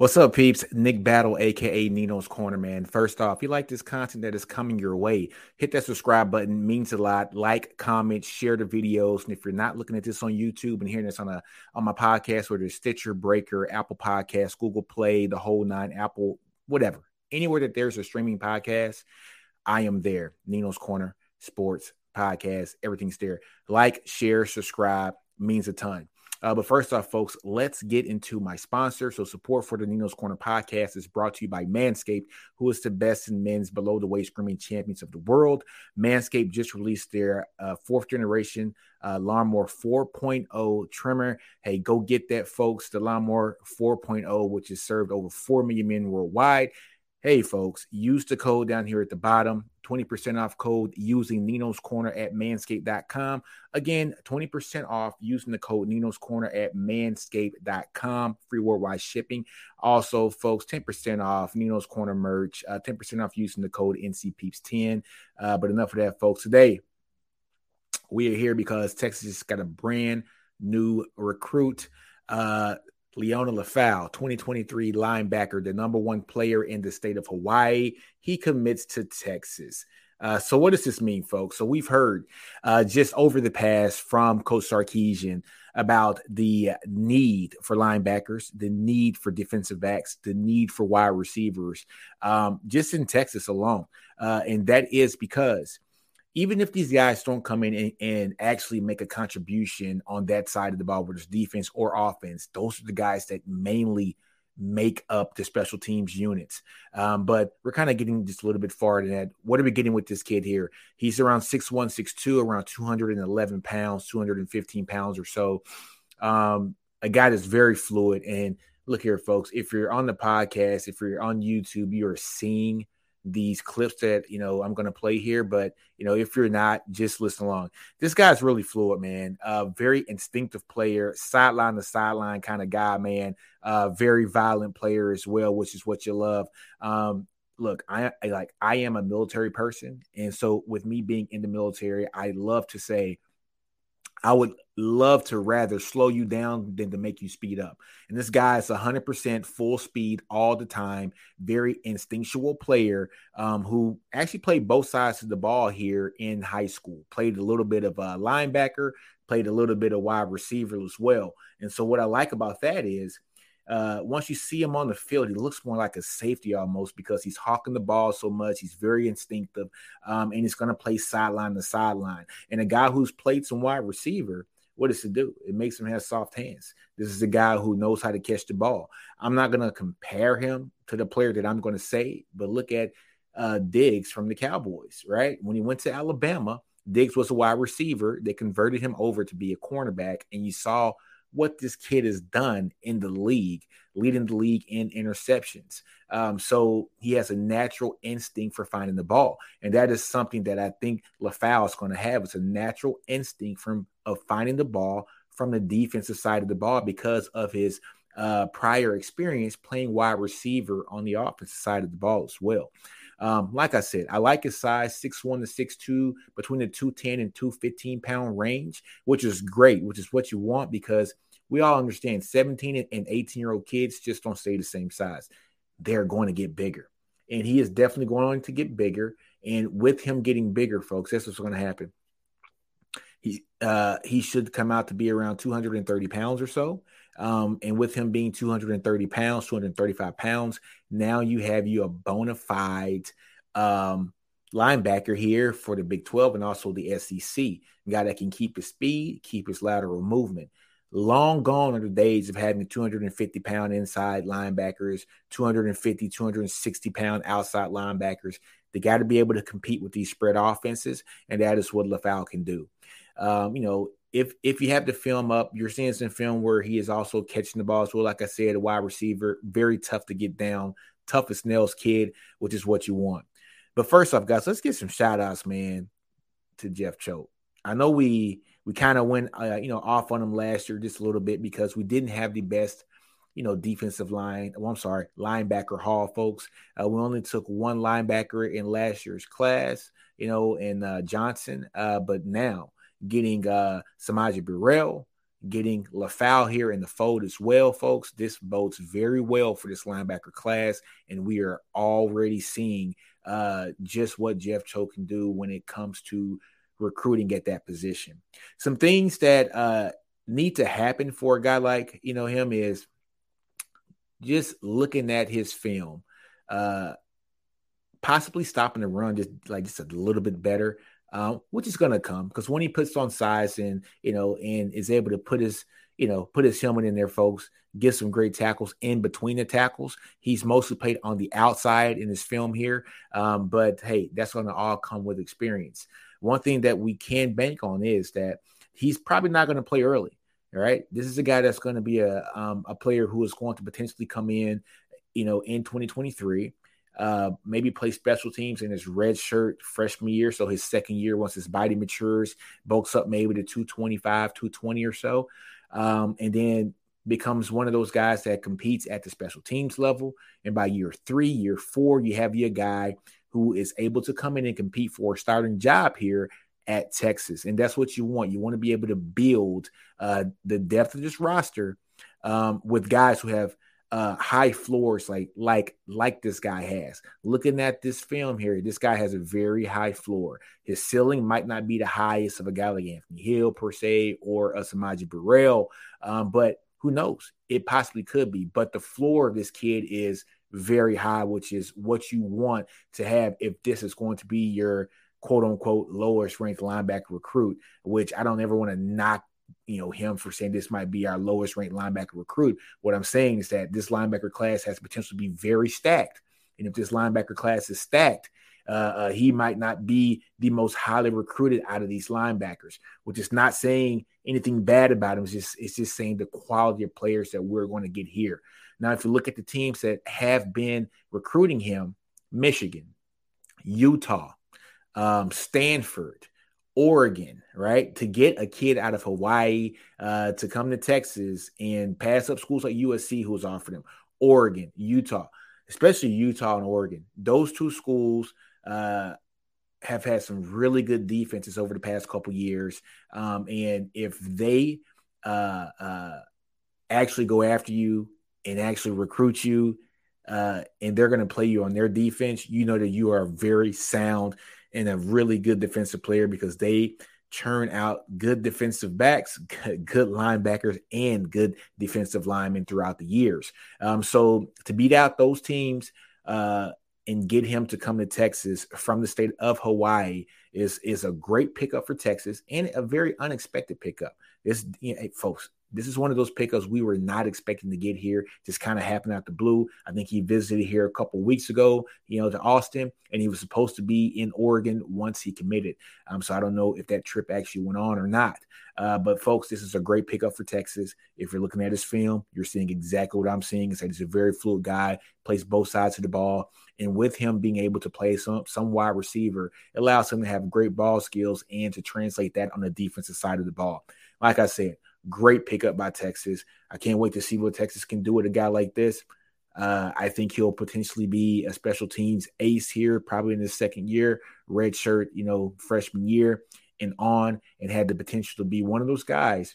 What's up, peeps? Nick Battle, a.k.a. Nino's Corner, man. First off, if you like this content that is coming your way, hit that subscribe button. It means a lot. Like, comment, share the videos. And if you're not looking at this on YouTube and hearing this on my podcast, whether it's Stitcher, Breaker, Apple Podcasts, Google Play, the whole nine, Apple, whatever. Anywhere that there's a streaming podcast, I am there. Nino's Corner, sports, podcast, everything's there. Like, share, subscribe. Means a ton. But first off, folks, let's get into my sponsor. So support for the Nino's Corner podcast is brought to you by Manscaped, who is the best in men's below-the-waist grooming champions of the world. Manscaped just released their fourth-generation Lawnmower 4.0 trimmer. Hey, go get that, folks. The Lawnmower 4.0, which has served over 4 million men worldwide. Hey, folks, use the code down here at the bottom, 20% off code using Nino's Corner at manscaped.com. Again, 20% off using the code Nino's Corner at manscaped.com, free worldwide shipping. Also, folks, 10% off Nino's Corner merch, 10% off using the code NCPeeps10. But enough of that, folks. Today, we are here because Texas has got a brand new recruit, Leona Lafau, 2023 linebacker, the number one player in the state of Hawaii. He commits to Texas. So what does this mean, folks? So we've heard just over the past from Coach Sarkisian about the need for linebackers, the need for defensive backs, the need for wide receivers, just in Texas alone. And that is because even if these guys don't come in and actually make a contribution on that side of the ball, whether it's defense or offense, those are the guys that mainly make up the special teams units. But we're kind of getting just a little bit far than that. What are we getting with this kid here? He's around 6'1", 6'2", around 211 pounds, 215 pounds or so. A guy that's very fluid. And look here, folks, if you're on the podcast, if you're on YouTube, you're seeing these clips that, you know, I'm going to play here, but, you know, if you're not, just listen along. This guy's really fluid, man. Very instinctive player, sideline to sideline kind of guy, man. Very violent player as well, which is what you love. Look, I am a military person. And so with me being in the military, I love to say, I would love to rather slow you down than to make you speed up. And this guy is 100% full speed all the time, very instinctual player who actually played both sides of the ball here in high school, played a little bit of a linebacker, played a little bit of wide receiver as well. And so what I like about that is once you see him on the field, he looks more like a safety almost because he's hawking the ball so much. He's very instinctive, and he's going to play sideline to sideline. And a guy who's played some wide receiver, what does it do? It makes him have soft hands. This is a guy who knows how to catch the ball. I'm not going to compare him to the player that I'm going to say, but look at Diggs from the Cowboys, right? When he went to Alabama, Diggs was a wide receiver. They converted him over to be a cornerback, and you saw what this kid has done in the league, leading the league in interceptions. So he has a natural instinct for finding the ball. And that is something that I think Lafau is going to have. It's a natural instinct of finding the ball from the defensive side of the ball because of his prior experience playing wide receiver on the offensive side of the ball as well. Like I said, I like his size, 6'1 to 6'2", between the 210 and 215 pound range, which is great, which is what you want because we all understand 17 and 18 year old kids just don't stay the same size. They're going to get bigger, and he is definitely going to get bigger. And with him getting bigger, folks, that's what's going to happen. He should come out to be around 230 pounds or so. And with him being 230 pounds, 235 pounds, now you have a bona fide linebacker here for the Big 12 and also the SEC. A guy that can keep his speed, keep his lateral movement. Long gone are the days of having 250-pound inside linebackers, 250, 260-pound outside linebackers. They got to be able to compete with these spread offenses, and that is what Lafau can do. You know, if you have the film up, you're seeing some film where he is also catching the ball as well. Like I said, a wide receiver, very tough to get down, tough as nails kid, which is what you want. But first off, guys, let's get some shout outs, man, to Jeff Cho. I know we We kind of went, off on them last year just a little bit because we didn't have the best, defensive line. Well, I'm sorry, linebacker haul, folks. We only took one linebacker in last year's class, in Johnson. But now getting Samaje Burrell, getting Lafau here in the fold as well, folks. This bodes very well for this linebacker class, and we are already seeing just what Jeff Cho can do when it comes to recruiting at that position. Some things that need to happen for a guy like him is just looking at his film, possibly stopping the run just a little bit better. Which is going to come because when he puts on size and, and is able to put his helmet in there, folks, get some great tackles in between the tackles. He's mostly played on the outside in his film here. But hey, that's going to all come with experience. One thing that we can bank on is that he's probably not going to play early. All right. This is a guy that's going to be a player who is going to potentially come in, in 2023. Maybe play special teams in his red shirt freshman year. So his second year, once his body matures, bulks up maybe to 225, 220 or so. And then becomes one of those guys that competes at the special teams level. And by year 3, year 4, you have your guy who is able to come in and compete for a starting job here at Texas. And that's what you want. You want to be able to build the depth of this roster with guys who have high floors like this guy has. Looking at this film here, this guy has a very high floor. His ceiling might not be the highest of a guy like Anthony Hill per se or a Samaje Burrell, but who knows? It possibly could be. But the floor of this kid is very high, which is what you want to have if this is going to be your quote-unquote lowest-ranked linebacker recruit, which I don't ever want to knock him for saying this might be our lowest ranked linebacker recruit. What I'm saying is that this linebacker class has potential to be very stacked. And if this linebacker class is stacked, he might not be the most highly recruited out of these linebackers, which is not saying anything bad about him. It's just saying the quality of players that we're going to get here. Now, if you look at the teams that have been recruiting him, Michigan, Utah, Stanford, Oregon, right? To get a kid out of Hawaii to come to Texas and pass up schools like USC who's offered him, Oregon, Utah, especially Utah and Oregon. Those two schools have had some really good defenses over the past couple years. And if they actually go after you and actually recruit you and they're going to play you on their defense, that you are very sound and a really good defensive player because they churn out good defensive backs, good linebackers, and good defensive linemen throughout the years. So to beat out those teams and get him to come to Texas from the state of Hawaii is a great pickup for Texas and a very unexpected pickup. Folks, this is one of those pickups we were not expecting to get here. Just kind of happened out the blue. I think he visited here a couple weeks ago, to Austin, and he was supposed to be in Oregon once he committed. So I don't know if that trip actually went on or not. But, folks, this is a great pickup for Texas. If you're looking at his film, you're seeing exactly what I'm seeing. It's that he's a very fluid guy, plays both sides of the ball. And with him being able to play some wide receiver, it allows him to have great ball skills and to translate that on the defensive side of the ball. Like I said, great pickup by Texas. I can't wait to see what Texas can do with a guy like this. I think he'll potentially be a special teams ace here, probably in his second year, red shirt, freshman year and on, and had the potential to be one of those guys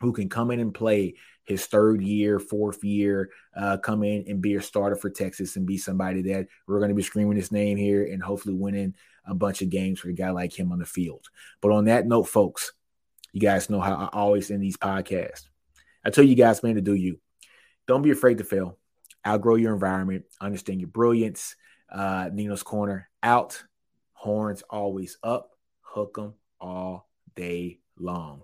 who can come in and play his third year, fourth year, come in and be a starter for Texas and be somebody that we're going to be screaming his name here and hopefully winning a bunch of games for a guy like him on the field. But on that note, folks, you guys know how I always end these podcasts. I tell you guys, man, to do you. Don't be afraid to fail. Outgrow your environment. Understand your brilliance. Nino's Corner out. Horns always up. Hook 'em all day long.